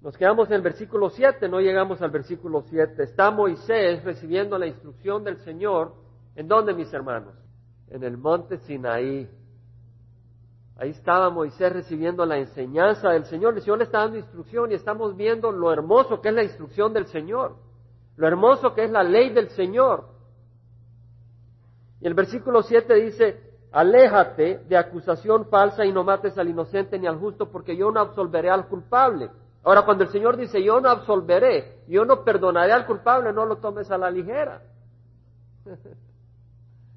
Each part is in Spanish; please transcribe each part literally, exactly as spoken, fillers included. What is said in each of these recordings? Nos quedamos en el versículo siete, no llegamos al versículo siete. Está Moisés recibiendo la instrucción del Señor. ¿En dónde, mis hermanos? En el monte Sinaí. Ahí estaba Moisés recibiendo la enseñanza del Señor. El Señor le está dando instrucción y estamos viendo lo hermoso que es la instrucción del Señor. Lo hermoso que es la ley del Señor. Y el versículo siete dice, aléjate de acusación falsa y no mates al inocente ni al justo, porque yo no absolveré al culpable. Ahora, cuando el Señor dice, yo no absolveré, yo no perdonaré al culpable, no lo tomes a la ligera.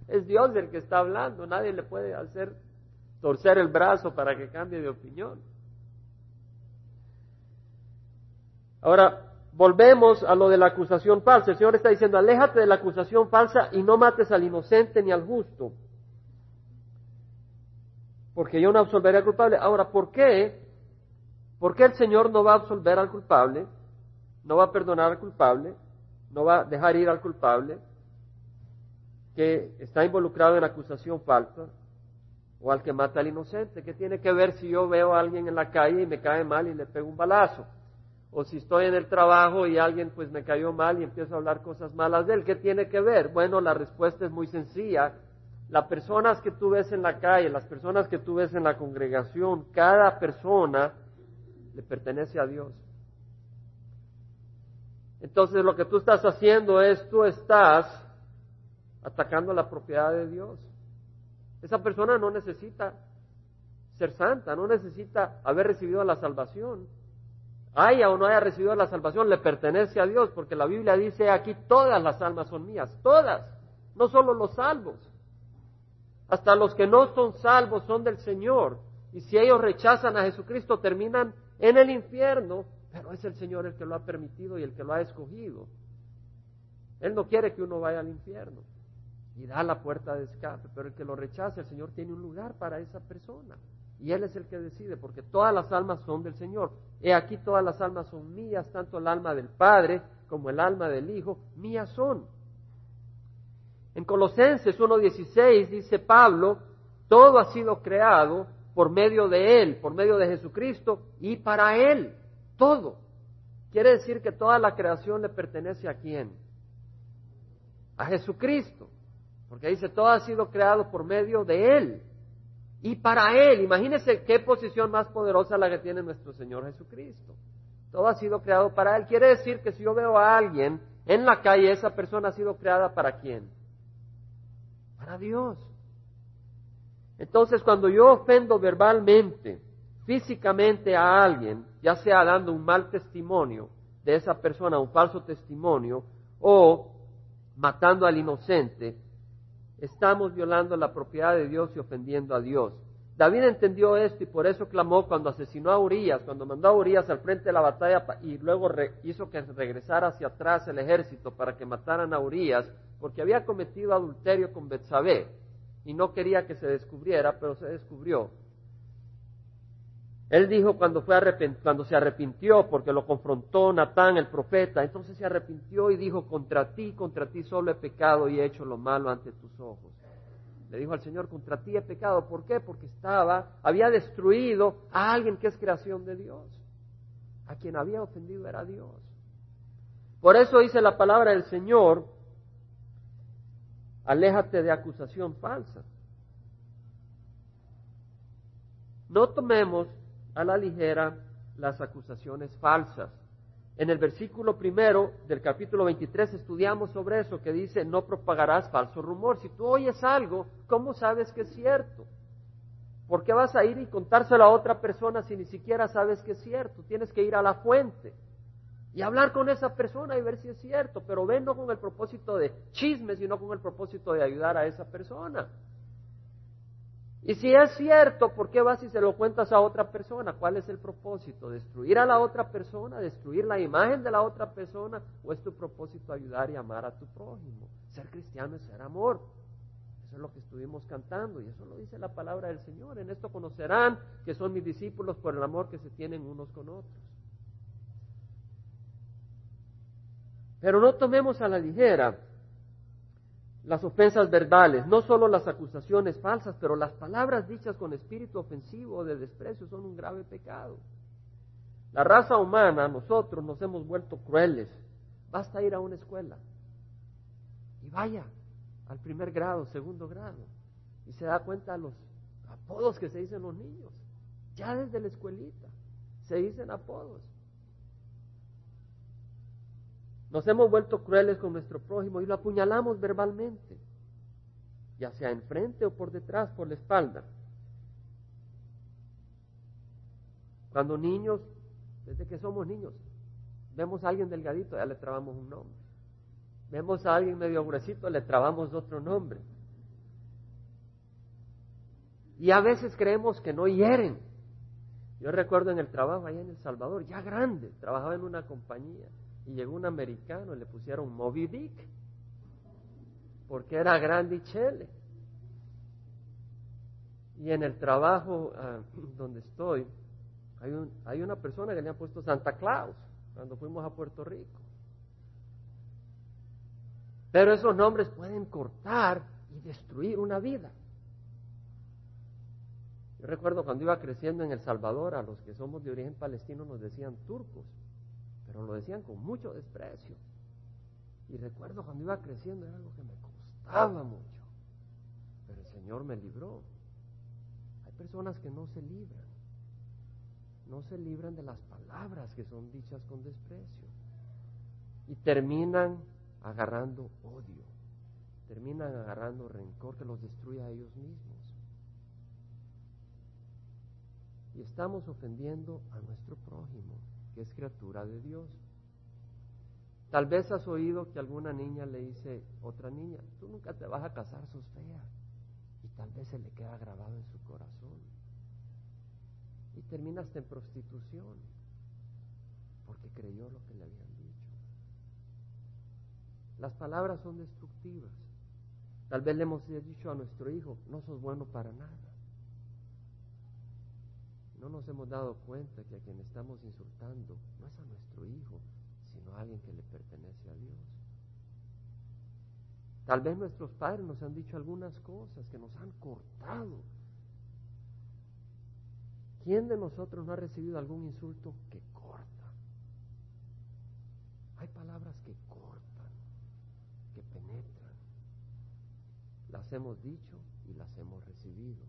Es Dios el que está hablando, nadie le puede hacer torcer el brazo para que cambie de opinión. Ahora, volvemos a lo de la acusación falsa. El Señor está diciendo, aléjate de la acusación falsa y no mates al inocente ni al justo, porque yo no absolveré al culpable. Ahora, ¿por qué? ¿Por qué el Señor no va a absolver al culpable? No va a perdonar al culpable, no va a dejar ir al culpable que está involucrado en acusación falsa o al que mata al inocente. ¿Qué tiene que ver si yo veo a alguien en la calle y me cae mal y le pego un balazo? O si estoy en el trabajo y alguien pues me cayó mal y empiezo a hablar cosas malas de él. ¿Qué tiene que ver? Bueno, la respuesta es muy sencilla. Las personas que tú ves en la calle, las personas que tú ves en la congregación, cada persona le pertenece a Dios. Entonces lo que tú estás haciendo es, tú estás atacando la propiedad de Dios. Esa persona no necesita ser santa, no necesita haber recibido la salvación. Haya o no haya recibido la salvación, le pertenece a Dios, porque la Biblia dice aquí, todas las almas son mías, todas, no solo los salvos. Hasta los que no son salvos son del Señor. Y si ellos rechazan a Jesucristo, terminan en el infierno, pero es el Señor el que lo ha permitido y el que lo ha escogido. Él no quiere que uno vaya al infierno y da la puerta de escape, pero el que lo rechaza, el Señor tiene un lugar para esa persona. Y Él es el que decide, porque todas las almas son del Señor. He aquí todas las almas son mías, tanto el alma del Padre como el alma del Hijo, mías son. En Colosenses uno dieciséis dice Pablo, todo ha sido creado por medio de Él, por medio de Jesucristo y para Él, todo. Quiere decir que toda la creación le pertenece ¿a quién? A Jesucristo, porque dice, todo ha sido creado por medio de Él y para Él. Imagínense qué posición más poderosa la que tiene nuestro Señor Jesucristo. Todo ha sido creado para Él. Quiere decir que si yo veo a alguien en la calle, esa persona ha sido creada ¿para quién? Para Dios. Entonces, cuando yo ofendo verbalmente, físicamente a alguien, ya sea dando un mal testimonio de esa persona, un falso testimonio, o matando al inocente, estamos violando la propiedad de Dios y ofendiendo a Dios. David entendió esto y por eso clamó cuando asesinó a Urias, cuando mandó a Urias al frente de la batalla y luego re- hizo que regresara hacia atrás el ejército para que mataran a Urias, porque había cometido adulterio con Betsabé. Y no quería que se descubriera, pero se descubrió. Él dijo cuando, fue arrepent- cuando se arrepintió, porque lo confrontó Natán, el profeta, entonces se arrepintió y dijo, contra ti, contra ti solo he pecado y he hecho lo malo ante tus ojos. Le dijo al Señor, contra ti he pecado. ¿Por qué? Porque estaba, había destruido a alguien que es creación de Dios. A quien había ofendido era Dios. Por eso dice la palabra del Señor, aléjate de acusación falsa. No tomemos a la ligera las acusaciones falsas. En el versículo primero del capítulo veintitrés estudiamos sobre eso que dice, no propagarás falso rumor. Si tú oyes algo, ¿cómo sabes que es cierto? ¿Por qué vas a ir y contárselo a otra persona si ni siquiera sabes que es cierto? Tienes que ir a la fuente y hablar con esa persona y ver si es cierto, pero ven no con el propósito de chisme, sino con el propósito de ayudar a esa persona. Y si es cierto, ¿por qué vas y se lo cuentas a otra persona? ¿Cuál es el propósito? ¿Destruir a la otra persona? ¿Destruir la imagen de la otra persona? ¿O es tu propósito ayudar y amar a tu prójimo? Ser cristiano es ser amor. Eso es lo que estuvimos cantando y eso lo dice la palabra del Señor. En esto conocerán que son mis discípulos por el amor que se tienen unos con otros. Pero no tomemos a la ligera las ofensas verbales, no solo las acusaciones falsas, pero las palabras dichas con espíritu ofensivo o de desprecio son un grave pecado. La raza humana, nosotros nos hemos vuelto crueles. Basta ir a una escuela y vaya al primer grado, segundo grado, y se da cuenta de los apodos que se dicen los niños. Ya desde la escuelita se dicen apodos. Nos hemos vuelto crueles con nuestro prójimo y lo apuñalamos verbalmente, ya sea enfrente o por detrás, por la espalda. Cuando niños, desde que somos niños, vemos a alguien delgadito, ya le trabamos un nombre. Vemos a alguien medio gruesito, le trabamos otro nombre. Y a veces creemos que no hieren. Yo recuerdo en el trabajo allá en El Salvador, ya grande, trabajaba en una compañía y llegó un americano y le pusieron Moby Dick porque era grande y chele. Y en el trabajo uh, donde estoy, hay, un, hay una persona que le han puesto Santa Claus cuando fuimos a Puerto Rico. Pero esos nombres pueden cortar y destruir una vida. Yo recuerdo cuando iba creciendo en El Salvador, a los que somos de origen palestino nos decían turcos, pero lo decían con mucho desprecio. Y recuerdo cuando iba creciendo era algo que me costaba mucho, pero el Señor me libró. Hay personas que no se libran, no se libran de las palabras que son dichas con desprecio y terminan agarrando odio, terminan agarrando rencor que los destruye a ellos mismos. Y estamos ofendiendo a nuestro prójimo, que es criatura de Dios. Tal vez has oído que alguna niña le dice a otra niña, tú nunca te vas a casar, sos fea. Y tal vez se le queda grabado en su corazón. Y terminaste en prostitución, porque creyó lo que le habían dicho. Las palabras son destructivas. Tal vez le hemos dicho a nuestro hijo, no sos bueno para nada. No nos hemos dado cuenta que a quien estamos insultando no es a nuestro hijo, sino a alguien que le pertenece a Dios. Tal vez nuestros padres nos han dicho algunas cosas que nos han cortado. ¿Quién de nosotros no ha recibido algún insulto que corta? Hay palabras que cortan, que penetran. Las hemos dicho y las hemos recibido.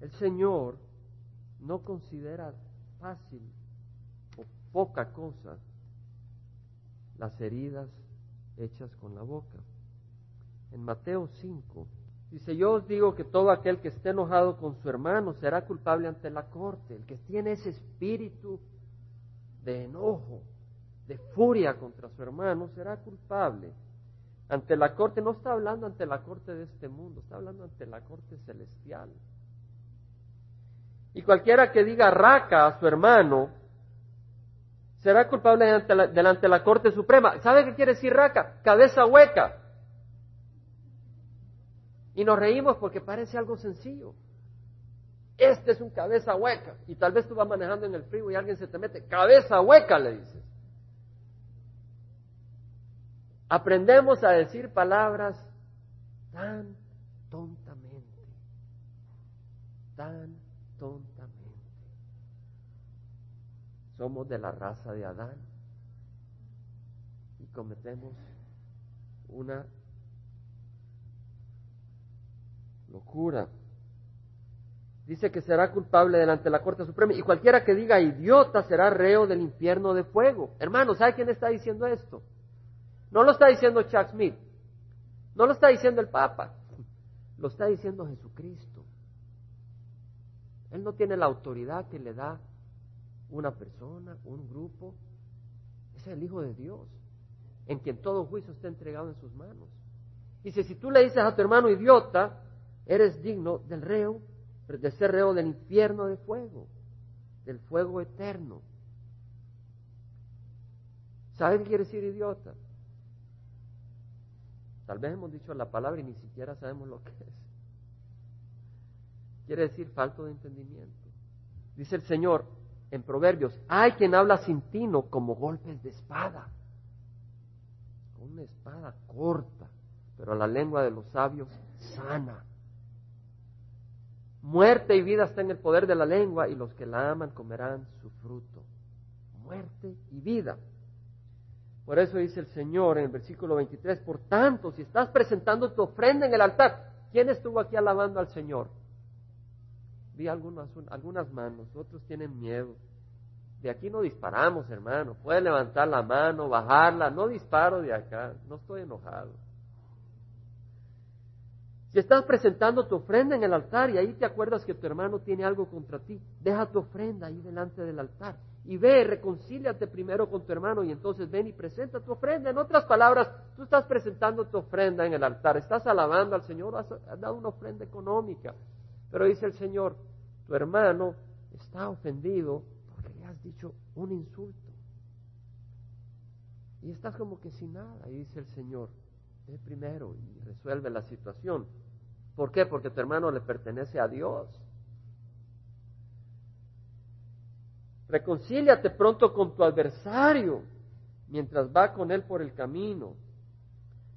El Señor no considera fácil o poca cosa las heridas hechas con la boca. En Mateo cinco dice, yo os digo que todo aquel que esté enojado con su hermano será culpable ante la corte. El que tiene ese espíritu de enojo, de furia contra su hermano, será culpable ante la corte. No está hablando ante la corte de este mundo, está hablando ante la corte celestial. Y cualquiera que diga raca a su hermano será culpable delante la, delante de la Corte Suprema. ¿Sabe qué quiere decir raca? Cabeza hueca. Y nos reímos porque parece algo sencillo. Este es un cabeza hueca. Y tal vez tú vas manejando en el frío y alguien se te mete. Cabeza hueca, le dices. Aprendemos a decir palabras tan tontamente. Tan tontamente. Somos de la raza de Adán y cometemos una locura. Dice que será culpable delante de la Corte Suprema y cualquiera que diga idiota será reo del infierno de fuego. Hermano, ¿sabe quién está diciendo esto? No lo está diciendo Chuck Smith, no lo está diciendo el Papa, lo está diciendo Jesucristo. Él no tiene la autoridad que le da una persona, un grupo. Es el Hijo de Dios, en quien todo juicio está entregado en sus manos. Dice, si tú le dices a tu hermano idiota, eres digno del reo, de ser reo del infierno de fuego, del fuego eterno. ¿Sabes qué quiere decir idiota? Tal vez hemos dicho la palabra y ni siquiera sabemos lo que es. Quiere decir falto de entendimiento. Dice el Señor en Proverbios, hay quien habla sin tino como golpes de espada. Con una espada corta, pero la lengua de los sabios sana. Muerte y vida está en el poder de la lengua, y los que la aman comerán su fruto. Muerte y vida. Por eso dice el Señor en el versículo veintitrés, por tanto, si estás presentando tu ofrenda en el altar, ¿quién estuvo aquí alabando al Señor? Vi algunas, algunas manos, otros tienen miedo. De aquí no disparamos, hermano. Puedes levantar la mano, bajarla, no disparo de acá, no estoy enojado. Si estás presentando tu ofrenda en el altar y ahí te acuerdas que tu hermano tiene algo contra ti, deja tu ofrenda ahí delante del altar y ve, reconcíliate primero con tu hermano y entonces ven y presenta tu ofrenda. En otras palabras, tú estás presentando tu ofrenda en el altar, estás alabando al Señor, has, has dado una ofrenda económica. Pero dice el Señor, tu hermano está ofendido porque le has dicho un insulto. Y estás como que sin nada, y dice el Señor, ve primero y resuelve la situación. ¿Por qué? Porque tu hermano le pertenece a Dios. Reconcíliate pronto con tu adversario mientras va con él por el camino.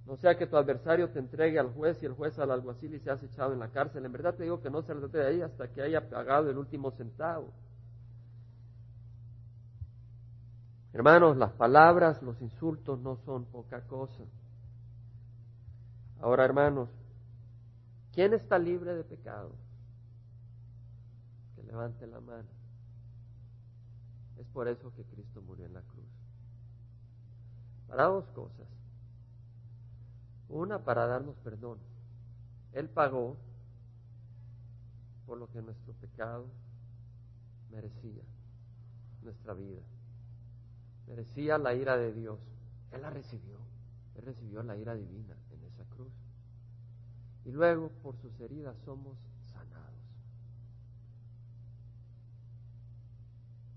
No sea que tu adversario te entregue al juez y el juez al alguacil y seas echado en la cárcel. En verdad te digo que no saldrás de ahí hasta que haya pagado el último centavo. Hermanos, las palabras, los insultos no son poca cosa. Ahora, hermanos, ¿quién está libre de pecado? Que levante la mano. Es por eso que Cristo murió en la cruz. Para dos cosas. Una, para darnos perdón. Él pagó por lo que nuestro pecado merecía, nuestra vida. Merecía la ira de Dios. Él la recibió. Él recibió la ira divina en esa cruz. Y luego, por sus heridas, somos sanados.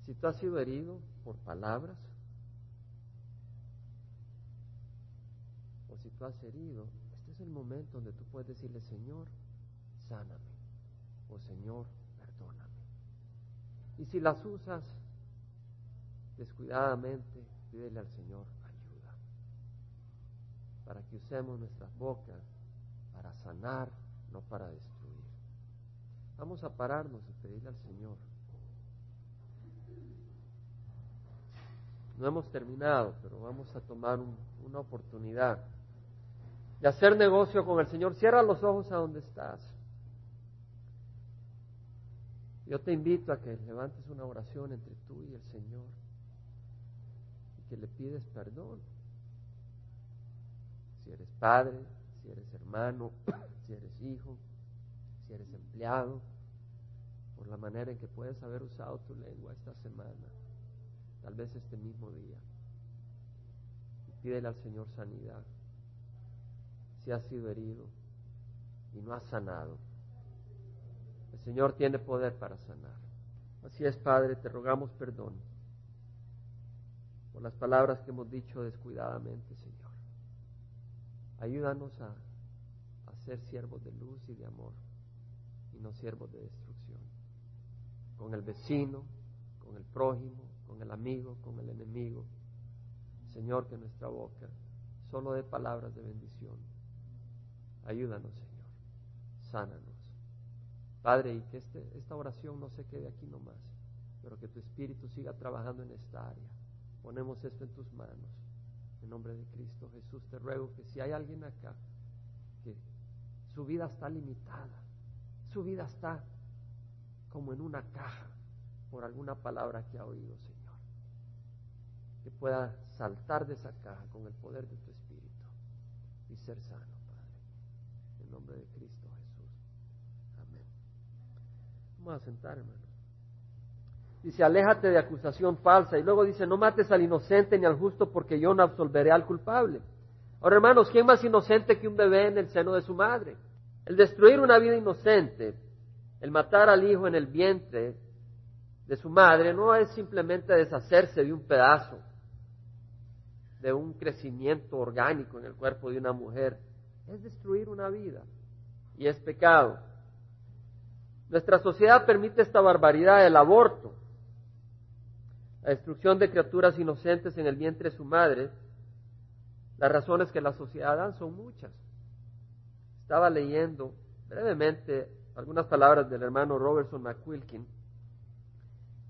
Si tú has sido herido por palabras, o si tú has herido, este es el momento donde tú puedes decirle, Señor, sáname, o Señor, perdóname. Y si las usas descuidadamente, pídele al Señor ayuda, para que usemos nuestras bocas para sanar, no para destruir. Vamos a pararnos y pedirle al Señor. No hemos terminado, pero vamos a tomar un, una oportunidad de hacer negocio con el Señor. Cierra los ojos a donde estás. Yo te invito a que levantes una oración entre tú y el Señor y que le pides perdón. Si eres padre, si eres hermano, si eres hijo, si eres empleado, por la manera en que puedes haber usado tu lengua esta semana, tal vez este mismo día. Y pídele al Señor sanidad. Si has sido herido y no has sanado, el Señor tiene poder para sanar. Así es, Padre, te rogamos perdón por las palabras que hemos dicho descuidadamente, Señor. Ayúdanos a, a ser siervos de luz y de amor, y no siervos de destrucción. Con el vecino, con el prójimo, con el amigo, con el enemigo. Señor, que nuestra boca solo dé palabras de bendición. Ayúdanos, Señor. Sánanos. Padre, y que este, esta oración no se quede aquí nomás, pero que tu Espíritu siga trabajando en esta área. Ponemos esto en tus manos. En nombre de Cristo Jesús te ruego que si hay alguien acá que su vida está limitada, su vida está como en una caja por alguna palabra que ha oído, Señor, que pueda saltar de esa caja con el poder de tu Espíritu y ser sano, Padre. En nombre de Cristo Jesús. Amén. Vamos a sentar, hermanos. Dice, aléjate de acusación falsa. Y luego dice, no mates al inocente ni al justo, porque yo no absolveré al culpable. Ahora, hermanos, ¿quién más inocente que un bebé en el seno de su madre? El destruir una vida inocente, el matar al hijo en el vientre de su madre, no es simplemente deshacerse de un pedazo, de un crecimiento orgánico en el cuerpo de una mujer. Es destruir una vida y es pecado. Nuestra sociedad permite esta barbaridad del aborto, la destrucción de criaturas inocentes en el vientre de su madre. Las razones que la sociedad da son muchas. Estaba leyendo brevemente algunas palabras del hermano Robertson McQuilkin,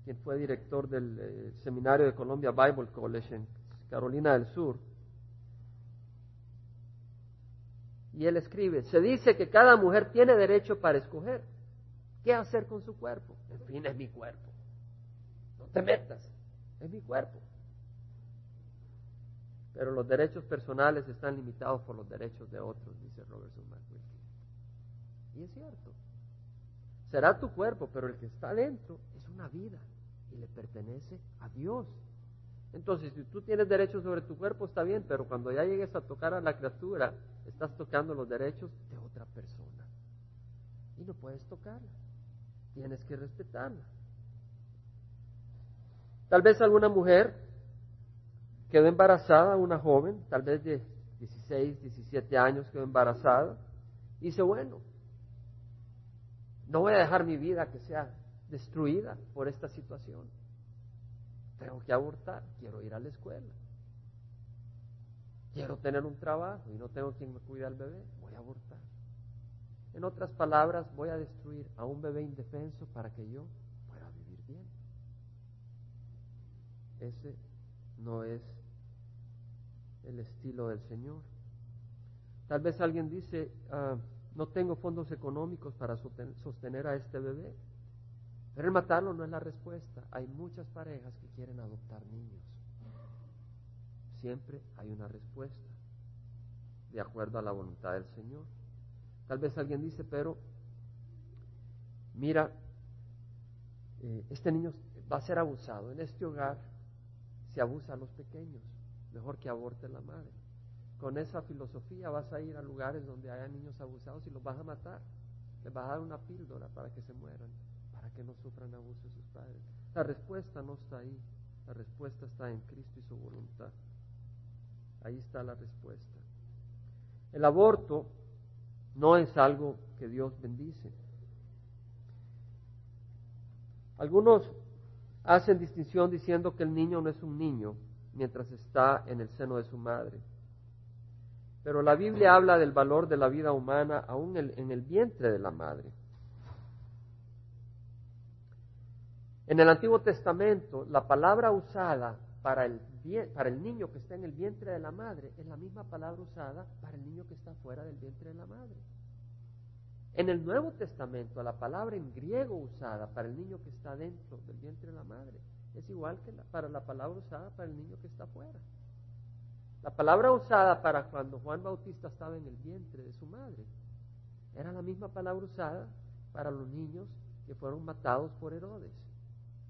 quien fue director del eh, seminario de Columbia Bible College en Carolina del Sur. Y él escribe: se dice que cada mujer tiene derecho para escoger qué hacer con su cuerpo. En fin, es mi cuerpo. No te metas, es mi cuerpo. Pero los derechos personales están limitados por los derechos de otros, dice Robertson McQuilkin. Y es cierto. Será tu cuerpo, pero el que está dentro es una vida y le pertenece a Dios. Entonces, si tú tienes derechos sobre tu cuerpo, está bien, pero cuando ya llegues a tocar a la criatura, estás tocando los derechos de otra persona. Y no puedes tocarla. Tienes que respetarla. Tal vez alguna mujer quedó embarazada, una joven, tal vez de dieciséis, diecisiete años quedó embarazada, y dice, bueno, no voy a dejar mi vida que sea destruida por esta situación. Tengo que abortar, quiero ir a la escuela, quiero tener un trabajo y no tengo quien me cuide al bebé, voy a abortar. En otras palabras, voy a destruir a un bebé indefenso para que yo pueda vivir bien. Ese no es el estilo del Señor. Tal vez alguien dice, uh, no tengo fondos económicos para sostener a este bebé. Pero el matarlo no es la respuesta. Hay muchas parejas que quieren adoptar niños. Siempre hay una respuesta, de acuerdo a la voluntad del Señor. Tal vez alguien dice, pero mira, eh, este niño va a ser abusado. En este hogar se abusa a los pequeños. Mejor que aborte la madre. Con esa filosofía vas a ir a lugares donde haya niños abusados y los vas a matar. Les vas a dar una píldora para que se mueran, para que no sufran abuso de sus padres. La respuesta no está ahí. La respuesta está en Cristo y su voluntad. Ahí está la respuesta. El aborto no es algo que Dios bendice. Algunos hacen distinción diciendo que el niño no es un niño mientras está en el seno de su madre. Pero la Biblia habla del valor de la vida humana aún en el vientre de la madre. En el Antiguo Testamento, la palabra usada para el, para el niño que está en el vientre de la madre es la misma palabra usada para el niño que está fuera del vientre de la madre. En el Nuevo Testamento, la palabra en griego usada para el niño que está dentro del vientre de la madre es igual que la, para la palabra usada para el niño que está fuera. La palabra usada para cuando Juan Bautista estaba en el vientre de su madre era la misma palabra usada para los niños que fueron matados por Herodes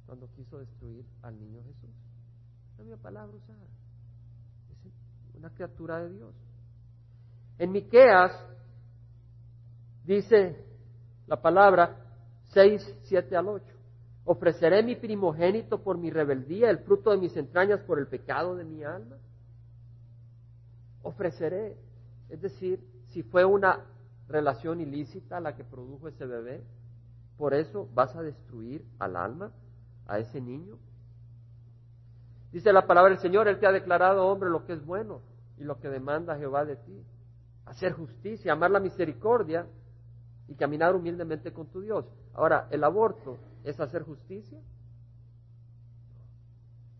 cuando quiso destruir al niño Jesús. La misma palabra usada. Es una criatura de Dios. En Miqueas dice la palabra seis, siete al ocho. Ofreceré mi primogénito por mi rebeldía, el fruto de mis entrañas por el pecado de mi alma. Ofreceré, es decir, si fue una relación ilícita la que produjo ese bebé, por eso vas a destruir al alma, a ese niño. Dice la palabra del Señor, Él te ha declarado, hombre, lo que es bueno y lo que demanda Jehová de ti, hacer justicia, amar la misericordia y caminar humildemente con tu Dios. Ahora, ¿el aborto es hacer justicia?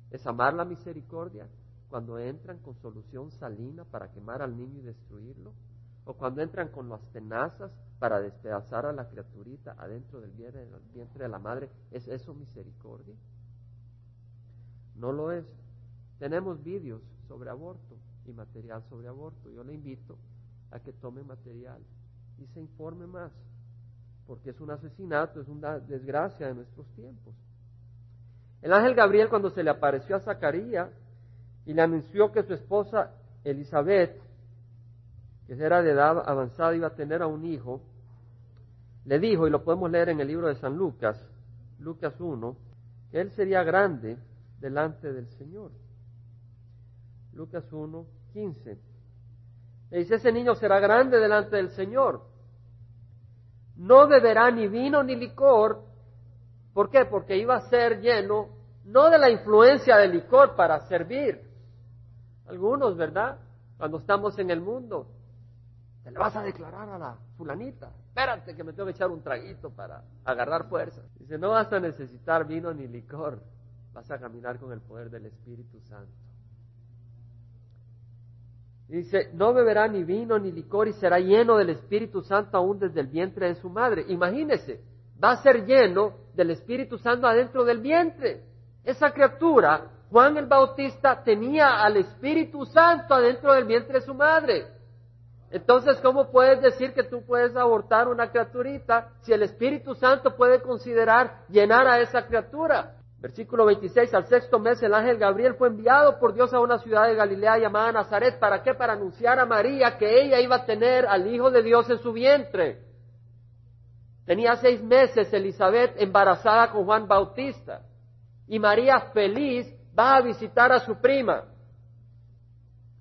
¿Es amar la misericordia? Cuando entran con solución salina para quemar al niño y destruirlo, o cuando entran con las tenazas para despedazar a la criaturita adentro del vientre de la madre, ¿es eso misericordia? No lo es. Tenemos vídeos sobre aborto y material sobre aborto. Yo le invito a que tome material y se informe más, porque es un asesinato, es una desgracia de nuestros tiempos. El ángel Gabriel, cuando se le apareció a Zacarías y le anunció que su esposa Elisabet, que era de edad avanzada, iba a tener a un hijo, le dijo, y lo podemos leer en el libro de San Lucas, Lucas uno, que él sería grande delante del Señor. Lucas uno, quince. Le dice, ese niño será grande delante del Señor. No beberá ni vino ni licor. ¿Por qué? Porque iba a ser lleno no de la influencia del licor para servir. Algunos, ¿verdad? Cuando estamos en el mundo, Te le vas a declarar a la fulanita. Espérate que me tengo que echar un traguito para agarrar fuerza. Dice, no vas a necesitar vino ni licor. Vas a caminar con el poder del Espíritu Santo. Dice, no beberá ni vino ni licor y será lleno del Espíritu Santo aún desde el vientre de su madre. Imagínese, va a ser lleno del Espíritu Santo adentro del vientre. Esa criatura, Juan el Bautista, tenía al Espíritu Santo adentro del vientre de su madre. Entonces, ¿cómo puedes decir que tú puedes abortar una criaturita si el Espíritu Santo puede considerar llenar a esa criatura? Versículo veintiséis, al sexto mes el ángel Gabriel fue enviado por Dios a una ciudad de Galilea llamada Nazaret. ¿Para qué? Para anunciar a María que ella iba a tener al Hijo de Dios en su vientre. Tenía seis meses Elisabet embarazada con Juan Bautista. Y María feliz va a visitar a su prima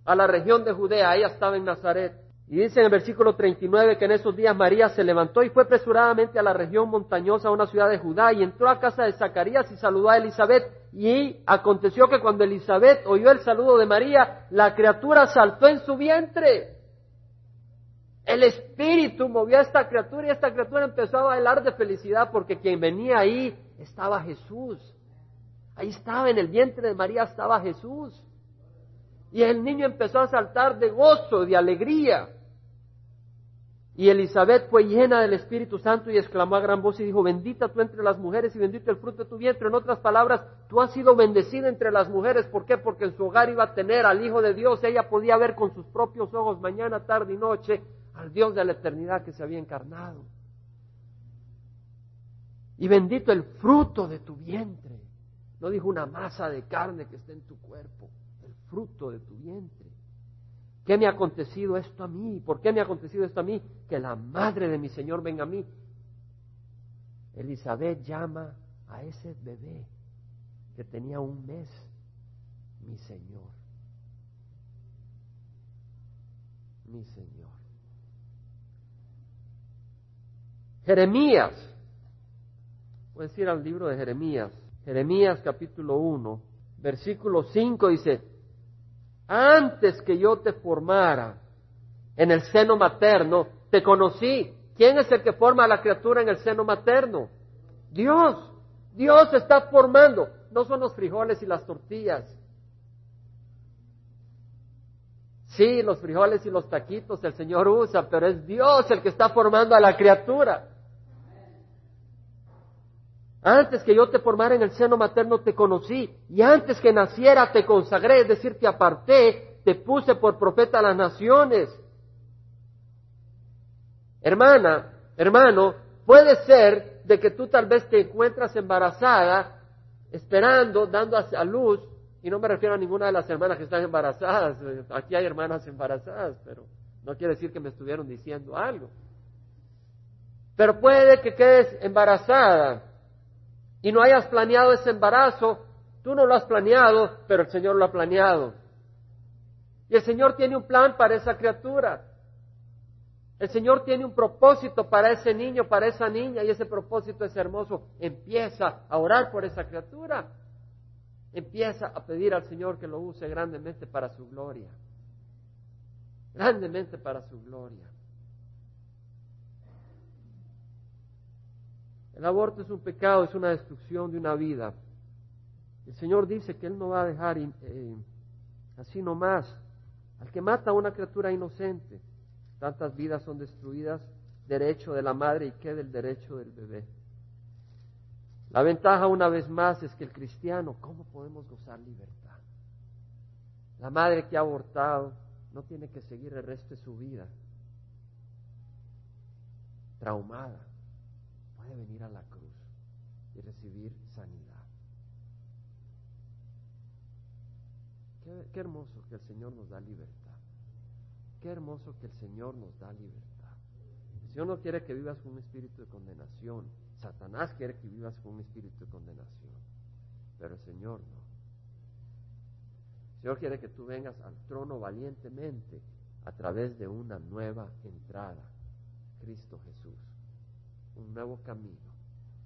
a la región de Judea. Ella estaba en Nazaret. Y dice en el versículo treinta y nueve que en esos días María se levantó y fue apresuradamente a la región montañosa, a una ciudad de Judá, y entró a casa de Zacarías y saludó a Elisabet. Y aconteció que cuando Elisabet oyó el saludo de María, la criatura saltó en su vientre. El Espíritu movió a esta criatura y esta criatura empezó a bailar de felicidad porque quien venía ahí estaba Jesús. Ahí estaba, en el vientre de María estaba Jesús. Y el niño empezó a saltar de gozo, de alegría. Y Elisabet fue llena del Espíritu Santo y exclamó a gran voz y dijo, bendita tú entre las mujeres y bendito el fruto de tu vientre. En otras palabras, tú has sido bendecida entre las mujeres. ¿Por qué? Porque en su hogar iba a tener al Hijo de Dios. Ella podía ver con sus propios ojos mañana, tarde y noche al Dios de la eternidad que se había encarnado. Y bendito el fruto de tu vientre. No dijo una masa de carne que está en tu cuerpo, el fruto de tu vientre. ¿Qué me ha acontecido esto a mí? ¿Por qué me ha acontecido esto a mí? Que la madre de mi Señor venga a mí. Elisabet llama a ese bebé que tenía un mes, mi Señor. Mi Señor. Jeremías. Puedes ir al libro de Jeremías. Jeremías capítulo uno, versículo cinco dice, antes que yo te formara en el seno materno, te conocí. ¿Quién es el que forma a la criatura en el seno materno? Dios. Dios está formando. No son los frijoles y las tortillas. Sí, los frijoles y los taquitos el Señor usa, pero es Dios el que está formando a la criatura. Antes que yo te formara en el seno materno te conocí, y antes que naciera te consagré, es decir, te aparté, te puse por profeta a las naciones. Hermana, hermano, puede ser de que tú tal vez te encuentras embarazada, esperando, dando a luz, y no me refiero a ninguna de las hermanas que están embarazadas, aquí hay hermanas embarazadas, pero no quiere decir que me estuvieron diciendo algo. Pero puede que quedes embarazada, y no hayas planeado ese embarazo, tú no lo has planeado, pero el Señor lo ha planeado. Y el Señor tiene un plan para esa criatura. El Señor tiene un propósito para ese niño, para esa niña, y ese propósito es hermoso. Empieza a orar por esa criatura. Empieza a pedir al Señor que lo use grandemente para su gloria. Grandemente para su gloria. El aborto es un pecado, es una destrucción de una vida. El Señor dice que Él no va a dejar eh, así nomás al que mata a una criatura inocente. Tantas vidas son destruidas, derecho de la madre y queda el derecho del bebé. La ventaja una vez más es que el cristiano, ¿cómo podemos gozar libertad? La madre que ha abortado no tiene que seguir el resto de su vida traumada. De venir a la cruz y recibir sanidad. Qué, qué hermoso que el Señor nos da libertad. Qué hermoso que el Señor nos da libertad. El Señor no quiere que vivas con un espíritu de condenación. Satanás quiere que vivas con un espíritu de condenación. Pero el Señor no. El Señor quiere que tú vengas al trono valientemente a través de una nueva entrada. Cristo Jesús. Un nuevo camino,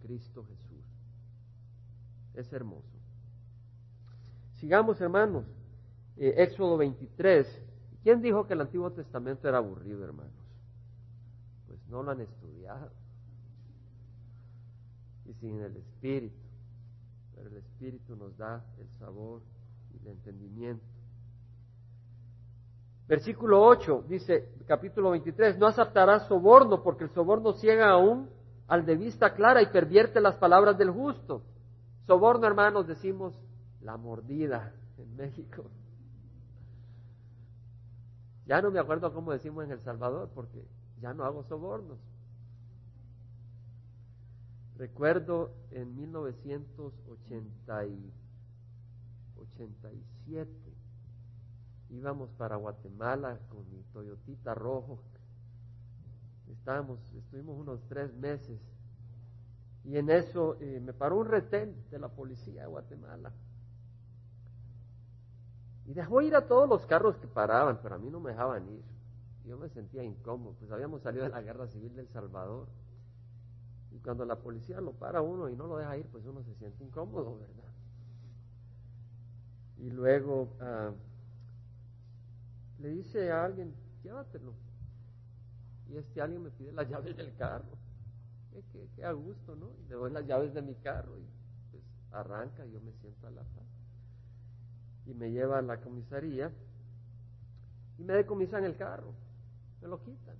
Cristo Jesús. Es hermoso. Sigamos, hermanos. Eh, Éxodo veintitrés. ¿Quién dijo que el Antiguo Testamento era aburrido, hermanos? pues no lo han estudiado. Y sin el Espíritu, pero el Espíritu nos da el sabor y el entendimiento. Versículo ocho, dice, capítulo veintitrés, no aceptarás soborno, porque el soborno ciega aún al de vista clara y pervierte las palabras del justo. Soborno, hermanos, decimos la mordida en México. Ya no me acuerdo cómo decimos en El Salvador, porque ya no hago sobornos. Recuerdo en mil novecientos ochenta y siete, íbamos para Guatemala con mi Toyotita rojo. Estábamos, estuvimos unos tres meses y en eso eh, me paró un retén de la policía de Guatemala. Y dejó ir a todos los carros que paraban, pero a mí no me dejaban ir. Yo me sentía incómodo, pues habíamos salido de la guerra civil de El Salvador. Y cuando la policía lo para a uno y no lo deja ir, pues uno se siente incómodo, ¿verdad? Y luego uh, le dice a alguien, llévatelo. Y este alguien me pide las llaves del carro. Qué, qué, qué a gusto, ¿no? Y le doy las llaves de mi carro y pues arranca, y yo me siento a la paz. Y me lleva a la comisaría y me decomisan el carro, me lo quitan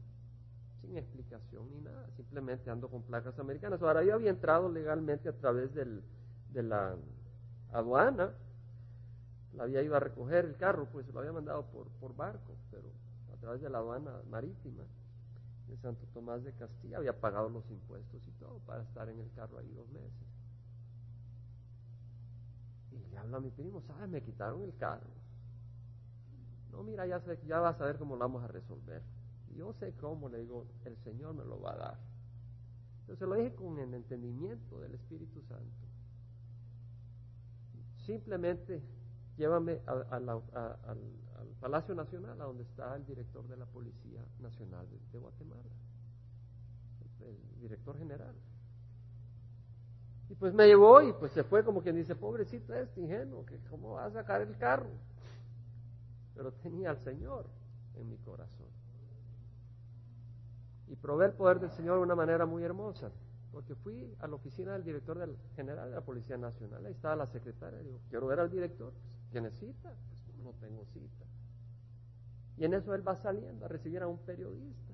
sin explicación ni nada, simplemente ando con placas americanas. Ahora, yo había entrado legalmente a través del, de la aduana, la había ido a recoger el carro, pues lo había mandado por, por barco, pero a través de la aduana marítima de Santo Tomás de Castilla. Había pagado los impuestos y todo para estar en el carro ahí dos meses. Y le hablo a mi primo, ¿sabes? Me quitaron el carro. No, mira, ya, sé, ya vas a ver cómo lo vamos a resolver. Yo sé cómo, le digo, el Señor me lo va a dar. Yo se lo dije con el entendimiento del Espíritu Santo. Simplemente llévame a, a la, a, al, al Palacio Nacional, a donde está el director de la Policía Nacional de, de Guatemala, el, el director general. Y pues me llevó y pues se fue, como quien dice, pobrecito este ingenuo, que cómo va a sacar el carro. Pero tenía al Señor en mi corazón. Y probé el poder del Señor de una manera muy hermosa, porque fui a la oficina del director del general de la Policía Nacional. Ahí estaba la secretaria, digo, quiero ver al director. Pues, ¿tiene cita? Pues no tengo cita. Y en eso él va saliendo a recibir a un periodista.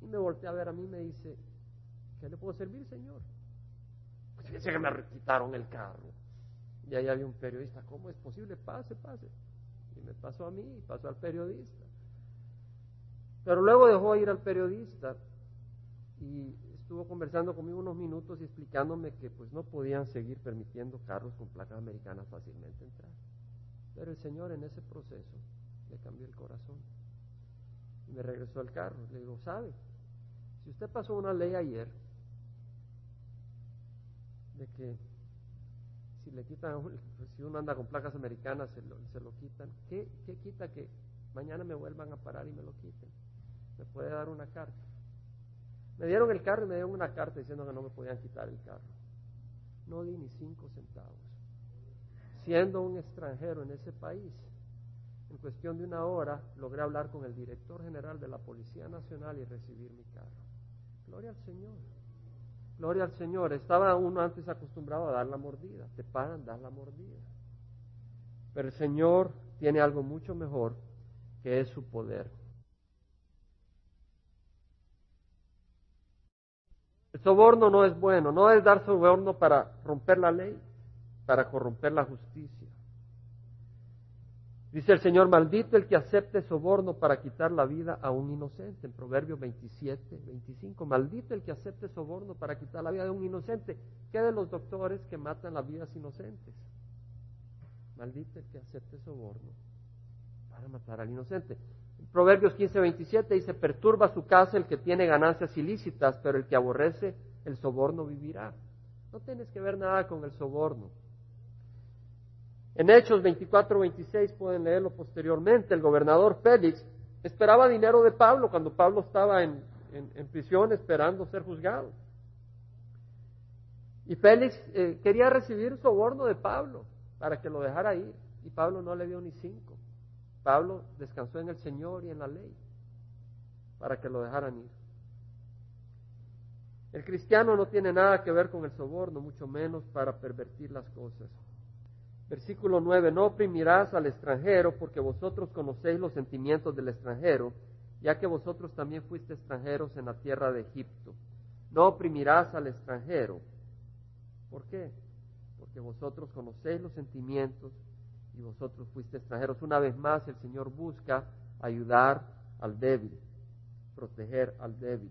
Y me voltea a ver a mí y me dice, ¿qué le puedo servir, señor? Pues fíjese que me quitaron el carro. Y ahí había un periodista, ¿cómo es posible? Pase, pase. Y me pasó a mí y pasó al periodista. Pero luego dejó ir al periodista y estuvo conversando conmigo unos minutos y explicándome que pues no podían seguir permitiendo carros con placas americanas fácilmente entrar. Pero el Señor en ese proceso le cambió el corazón. Y me regresó al carro. Le digo, ¿sabe? Si usted pasó una ley ayer de que si le quitan, si uno anda con placas americanas se lo, se lo quitan, ¿qué, qué quita que mañana me vuelvan a parar y me lo quiten? Me puede dar una carta. Me dieron el carro y me dieron una carta diciendo que no me podían quitar el carro. No di ni cinco centavos. Siendo un extranjero en ese país, en cuestión de una hora logré hablar con el director general de la Policía Nacional y recibir mi carro. Gloria al Señor. Gloria al Señor. Estaba uno antes acostumbrado a dar la mordida. Te paran, das la mordida. Pero el Señor tiene algo mucho mejor, que es su poder. El soborno no es bueno, no es dar soborno para romper la ley, para corromper la justicia. Dice el Señor, maldito el que acepte soborno para quitar la vida a un inocente, en Proverbios veintisiete, veinticinco, maldito el que acepte soborno para quitar la vida de un inocente. ¿Qué de los doctores que matan las vidas inocentes? Maldito el que acepte soborno para matar al inocente. Proverbios quince, veintisiete dice, perturba su casa el que tiene ganancias ilícitas, pero el que aborrece el soborno vivirá. No tienes que ver nada con el soborno. En Hechos veinticuatro, veintiséis, pueden leerlo posteriormente, el gobernador Félix esperaba dinero de Pablo cuando Pablo estaba en, en, en prisión esperando ser juzgado. Y Félix eh, quería recibir soborno de Pablo para que lo dejara ir, y Pablo no le dio ni cinco. Pablo descansó en el Señor y en la ley para que lo dejaran ir. El cristiano no tiene nada que ver con el soborno, mucho menos para pervertir las cosas. Versículo nueve, no oprimirás al extranjero, porque vosotros conocéis los sentimientos del extranjero, ya que vosotros también fuiste extranjeros en la tierra de Egipto. No oprimirás al extranjero. ¿Por qué? Porque vosotros conocéis los sentimientos y vosotros fuiste extranjeros. Una vez más, el Señor busca ayudar al débil, proteger al débil.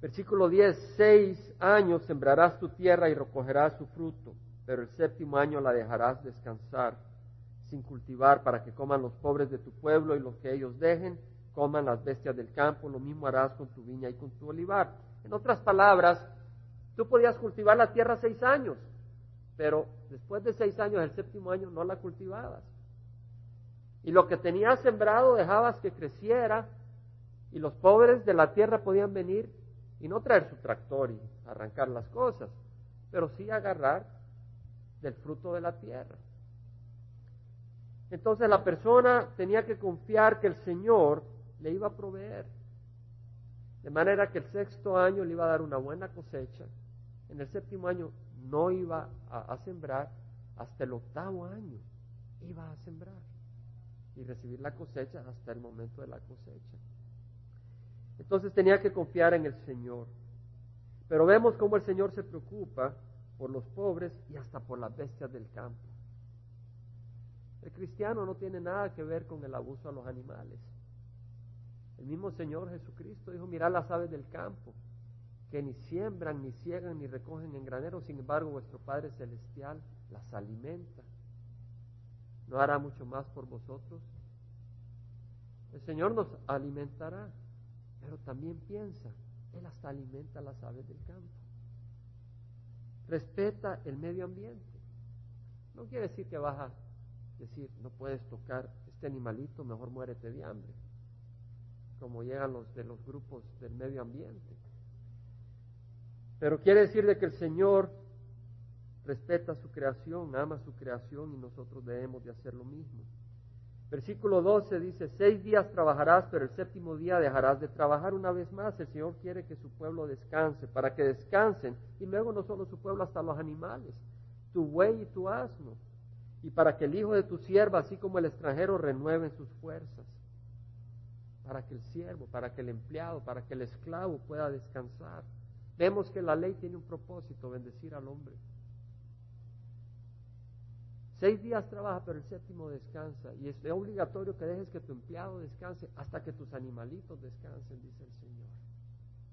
Versículo diez, seis años sembrarás tu tierra y recogerás su fruto, pero el séptimo año la dejarás descansar, sin cultivar, para que coman los pobres de tu pueblo y los que ellos dejen, coman las bestias del campo. Lo mismo harás con tu viña y con tu olivar. En otras palabras, tú podías cultivar la tierra seis años, pero después de seis años, el séptimo año, no la cultivabas. Y lo que tenías sembrado dejabas que creciera, y los pobres de la tierra podían venir y no traer su tractor y arrancar las cosas, pero sí agarrar del fruto de la tierra. Entonces la persona tenía que confiar que el Señor le iba a proveer. De manera que el sexto año le iba a dar una buena cosecha. En el séptimo año no iba a, a sembrar. Hasta el octavo año iba a sembrar y recibir la cosecha hasta el momento de la cosecha. Entonces tenía que confiar en el Señor. Pero vemos cómo el Señor se preocupa por los pobres y hasta por las bestias del campo. El cristiano no tiene nada que ver con el abuso a los animales. El mismo Señor Jesucristo dijo, mirad las aves del campo, que ni siembran, ni ciegan, ni recogen en graneros, sin embargo vuestro Padre Celestial las alimenta. ¿No hará mucho más por vosotros? El Señor nos alimentará, pero también piensa, Él hasta alimenta las aves del campo. Respeta el medio ambiente. No quiere decir que vas a decir, no puedes tocar este animalito, mejor muérete de hambre, como llegan los de los grupos del medio ambiente. Pero quiere decir de que el Señor respeta su creación, ama su creación, y nosotros debemos de hacer lo mismo. Versículo doce dice, seis días trabajarás, pero el séptimo día dejarás de trabajar. Una vez más, el Señor quiere que su pueblo descanse, para que descansen, y luego no solo su pueblo, hasta los animales, tu buey y tu asno, y para que el hijo de tu sierva, así como el extranjero, renueven sus fuerzas. Para que el siervo, para que el empleado, para que el esclavo pueda descansar. Vemos que la ley tiene un propósito, bendecir al hombre. Seis días trabaja, pero el séptimo descansa. Y es obligatorio que dejes que tu empleado descanse hasta que tus animalitos descansen, dice el Señor.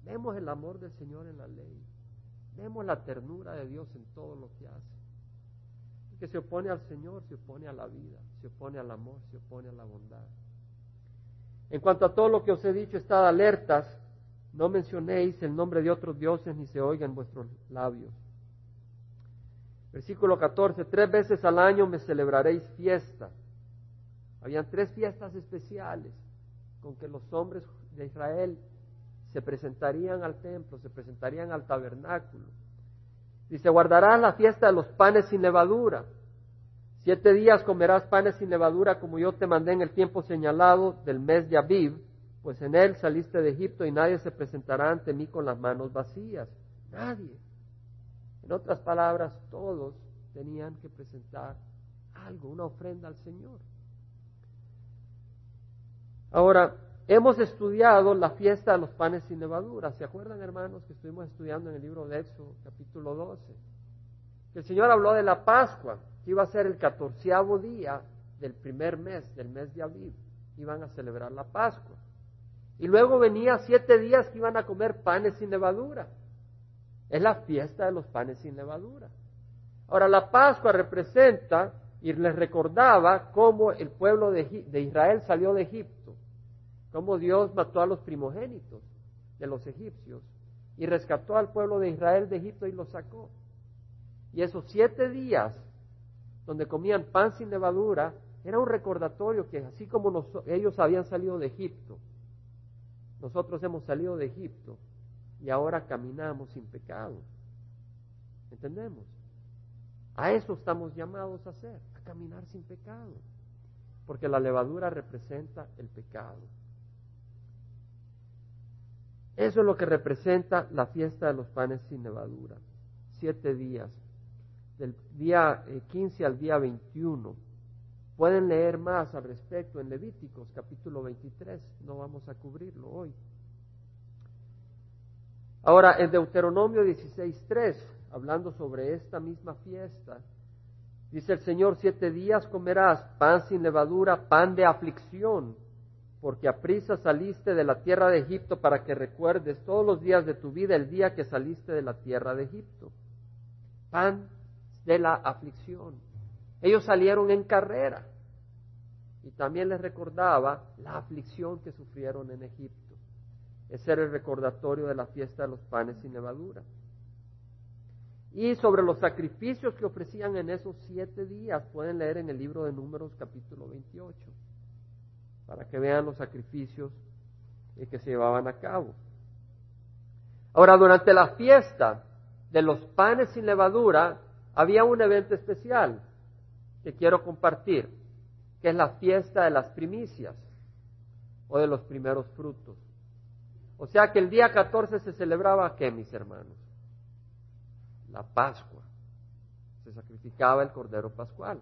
Vemos el amor del Señor en la ley. Vemos la ternura de Dios en todo lo que hace. Que se opone al Señor, se opone a la vida, se opone al amor, se opone a la bondad. En cuanto a todo lo que os he dicho, estad alertas, no mencionéis el nombre de otros dioses, ni se oigan vuestros labios. Versículo catorce, tres veces al año me celebraréis fiesta. Habían tres fiestas especiales con que los hombres de Israel se presentarían al templo, se presentarían al tabernáculo. Dice, guardarás la fiesta de los panes sin levadura. Siete días comerás panes sin levadura, como yo te mandé en el tiempo señalado del mes de Aviv, pues en él saliste de Egipto, y nadie se presentará ante mí con las manos vacías. Nadie. En otras palabras, todos tenían que presentar algo, una ofrenda al Señor. Ahora, hemos estudiado la fiesta de los panes sin levadura. ¿Se acuerdan, hermanos, que estuvimos estudiando en el libro de Éxodo, capítulo doce? Que el Señor habló de la Pascua, que iba a ser el catorceavo día del primer mes, del mes de Aviv. Iban a celebrar la Pascua. Y luego venía siete días que iban a comer panes sin levadura. Es la fiesta de los panes sin levadura. Ahora, la Pascua representa y les recordaba cómo el pueblo de, de Israel salió de Egipto, cómo Dios mató a los primogénitos de los egipcios y rescató al pueblo de Israel de Egipto y los sacó. Y esos siete días donde comían pan sin levadura era un recordatorio que así como nos, ellos habían salido de Egipto, nosotros hemos salido de Egipto y ahora caminamos sin pecado. ¿Entendemos? A eso estamos llamados a hacer, a caminar sin pecado, porque la levadura representa el pecado. Eso es lo que representa la fiesta de los panes sin levadura. Siete días, del día quince al día veintiuno. Pueden leer más al respecto en Levíticos, capítulo veintitrés. No vamos a cubrirlo hoy. Ahora, en Deuteronomio dieciséis tres, hablando sobre esta misma fiesta, dice el Señor, siete días comerás pan sin levadura, pan de aflicción, porque a prisa saliste de la tierra de Egipto, para que recuerdes todos los días de tu vida el día que saliste de la tierra de Egipto. Pan de la aflicción. Ellos salieron en carrera, y también les recordaba la aflicción que sufrieron en Egipto. Ese era el recordatorio de la fiesta de los panes sin levadura. Y sobre los sacrificios que ofrecían en esos siete días, pueden leer en el libro de Números capítulo veintiocho, para que vean los sacrificios que se llevaban a cabo. Ahora, durante la fiesta de los panes sin levadura, había un evento especial que quiero compartir, que es la fiesta de las primicias o de los primeros frutos. O sea que el día catorce se celebraba, ¿qué, mis hermanos? La Pascua. Se sacrificaba el Cordero Pascual.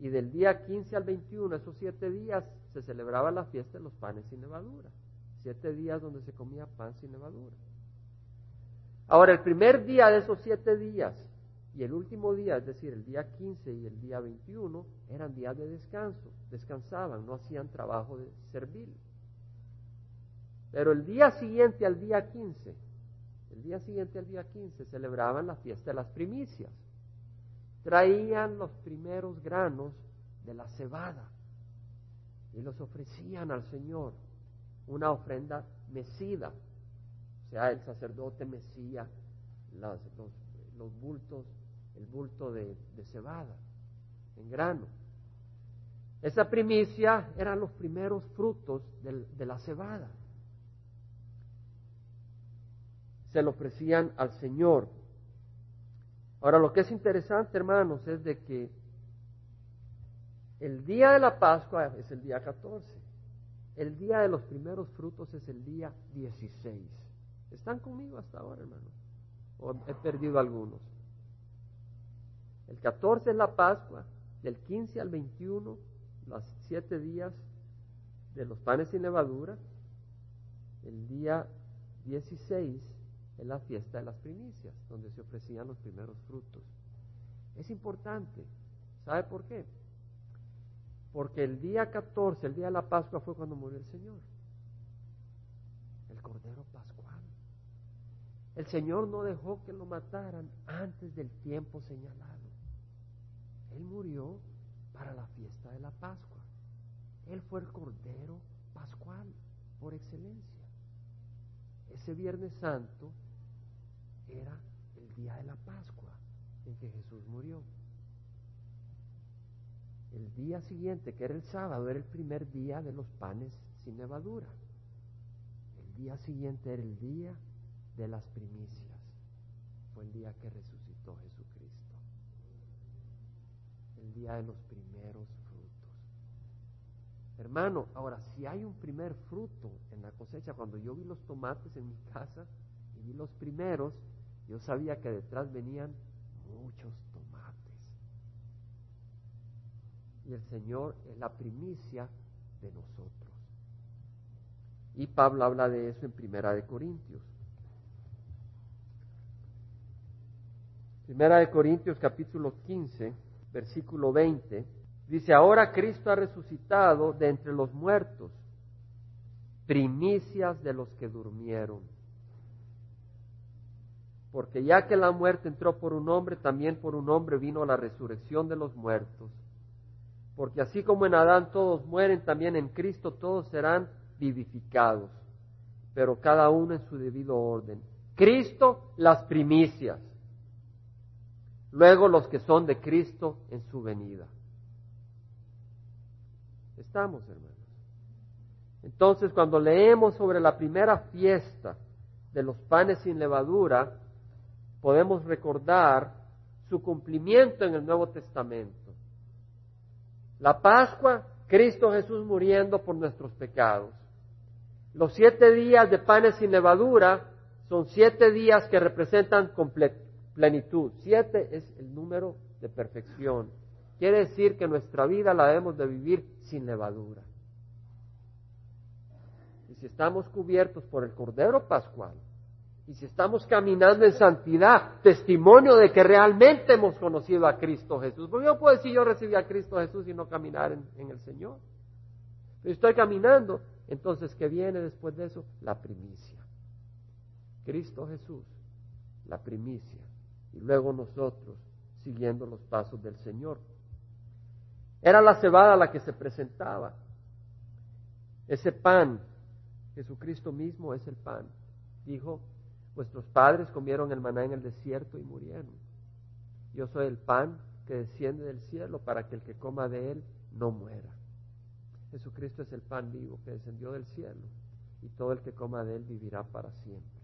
Y del día quince al veintiuno, esos siete días, se celebraba la fiesta de los panes sin levadura. Siete días donde se comía pan sin levadura. Ahora, el primer día de esos siete días y el último día, es decir, el día quince y el día veintiuno, eran días de descanso. Descansaban, no hacían trabajo de servil. Pero el día siguiente al día quince, el día siguiente al día quince, celebraban la fiesta de las primicias. Traían los primeros granos de la cebada y los ofrecían al Señor, una ofrenda mecida. O sea, el sacerdote mecía los, los, los bultos, el bulto de, de cebada en grano. Esa primicia eran los primeros frutos de, de la cebada. Se lo ofrecían al Señor. Ahora, lo que es interesante, hermanos, es de que el día de la Pascua es el día catorce. El día de los primeros frutos es el día dieciséis. ¿Están conmigo hasta ahora, hermanos? ¿O he perdido algunos? El catorce es la Pascua, del quince al veintiuno, los siete días de los panes sin levadura. El día dieciséis es la fiesta de las primicias, donde se ofrecían los primeros frutos. Es importante, ¿sabe por qué? Porque el día catorce, el día de la Pascua, fue cuando murió el Señor, el Cordero Pascual. El Señor no dejó que lo mataran antes del tiempo señalado. Él murió para la fiesta de la Pascua. Él fue el Cordero Pascual por excelencia. Ese Viernes Santo era el día de la Pascua en que Jesús murió. El día siguiente, que era el sábado, era el primer día de los panes sin levadura. El día siguiente era el día de las primicias. Fue el día que resucitó Jesucristo. El día de los primeros frutos. Hermano, ahora, si hay un primer fruto en la cosecha, cuando yo vi los tomates en mi casa y vi los primeros, yo sabía que detrás venían muchos tomates. Y el Señor es la primicia de nosotros. Y Pablo habla de eso en Primera de Corintios. Primera de Corintios capítulo quince, versículo veinte, dice, ahora Cristo ha resucitado de entre los muertos, primicias de los que durmieron. Porque ya que la muerte entró por un hombre, también por un hombre vino la resurrección de los muertos. Porque así como en Adán todos mueren, también en Cristo todos serán vivificados, pero cada uno en su debido orden. Cristo, las primicias, luego los que son de Cristo en su venida. ¿Estamos, hermanos? Entonces, cuando leemos sobre la primera fiesta de los panes sin levadura, podemos recordar su cumplimiento en el Nuevo Testamento. La Pascua, Cristo Jesús muriendo por nuestros pecados. Los siete días de panes sin levadura son siete días que representan plenitud. Siete es el número de perfección. Quiere decir que nuestra vida la debemos de vivir sin levadura. Y si estamos cubiertos por el Cordero Pascual, y si estamos caminando en santidad, testimonio de que realmente hemos conocido a Cristo Jesús. Porque yo puedo decir, yo recibí a Cristo Jesús y no caminar en, en el Señor. Pero estoy caminando, entonces, ¿qué viene después de eso? La primicia. Cristo Jesús, la primicia. Y luego nosotros, siguiendo los pasos del Señor. Era la cebada la que se presentaba. Ese pan, Jesucristo mismo es el pan. Dijo, vuestros padres comieron el maná en el desierto y murieron. Yo soy el pan que desciende del cielo para que el que coma de él no muera. Jesucristo es el pan vivo que descendió del cielo y todo el que coma de él vivirá para siempre.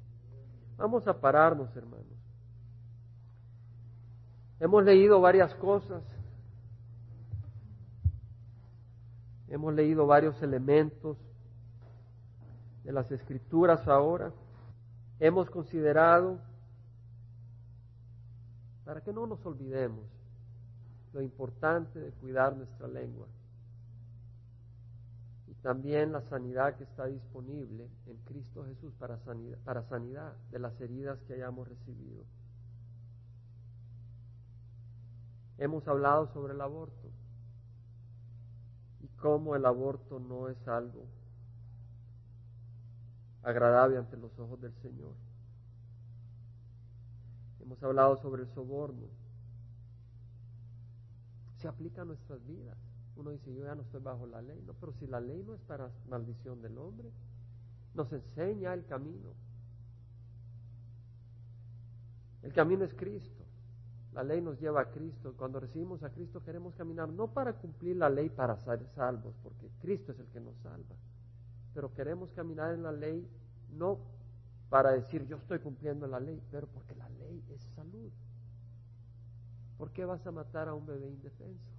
Vamos a pararnos, hermanos. Hemos leído varias cosas. Hemos leído varios elementos de las Escrituras ahora. Hemos considerado, para que no nos olvidemos, lo importante de cuidar nuestra lengua y también la sanidad que está disponible en Cristo Jesús para sanidad, para sanidad de las heridas que hayamos recibido. Hemos hablado sobre el aborto y cómo el aborto no es algo agradable ante los ojos del Señor. Hemos hablado sobre el soborno. Se aplica a nuestras vidas. Uno dice, yo ya no estoy bajo la ley. No, pero si la ley no es para maldición del hombre, nos enseña el camino. El camino es Cristo. La ley nos lleva a Cristo. Cuando recibimos a Cristo queremos caminar, no para cumplir la ley para ser salvos, porque Cristo es el que nos salva. Pero queremos caminar en la ley, no para decir yo estoy cumpliendo la ley, pero porque la ley es salud. ¿Por qué vas a matar a un bebé indefenso?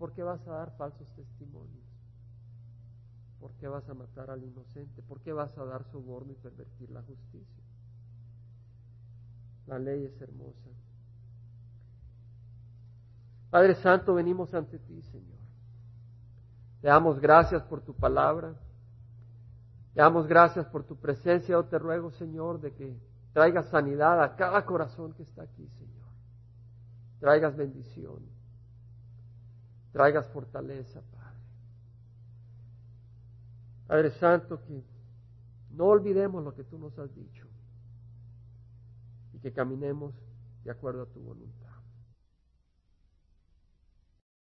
¿Por qué vas a dar falsos testimonios? ¿Por qué vas a matar al inocente? ¿Por qué vas a dar soborno y pervertir la justicia? La ley es hermosa. Padre Santo, venimos ante ti, Señor. Te damos gracias por tu palabra. Te damos gracias por tu presencia. Yo te ruego, Señor, de que traigas sanidad a cada corazón que está aquí, Señor. Traigas bendición. Traigas fortaleza, Padre. Padre Santo, que no olvidemos lo que tú nos has dicho y que caminemos de acuerdo a tu voluntad.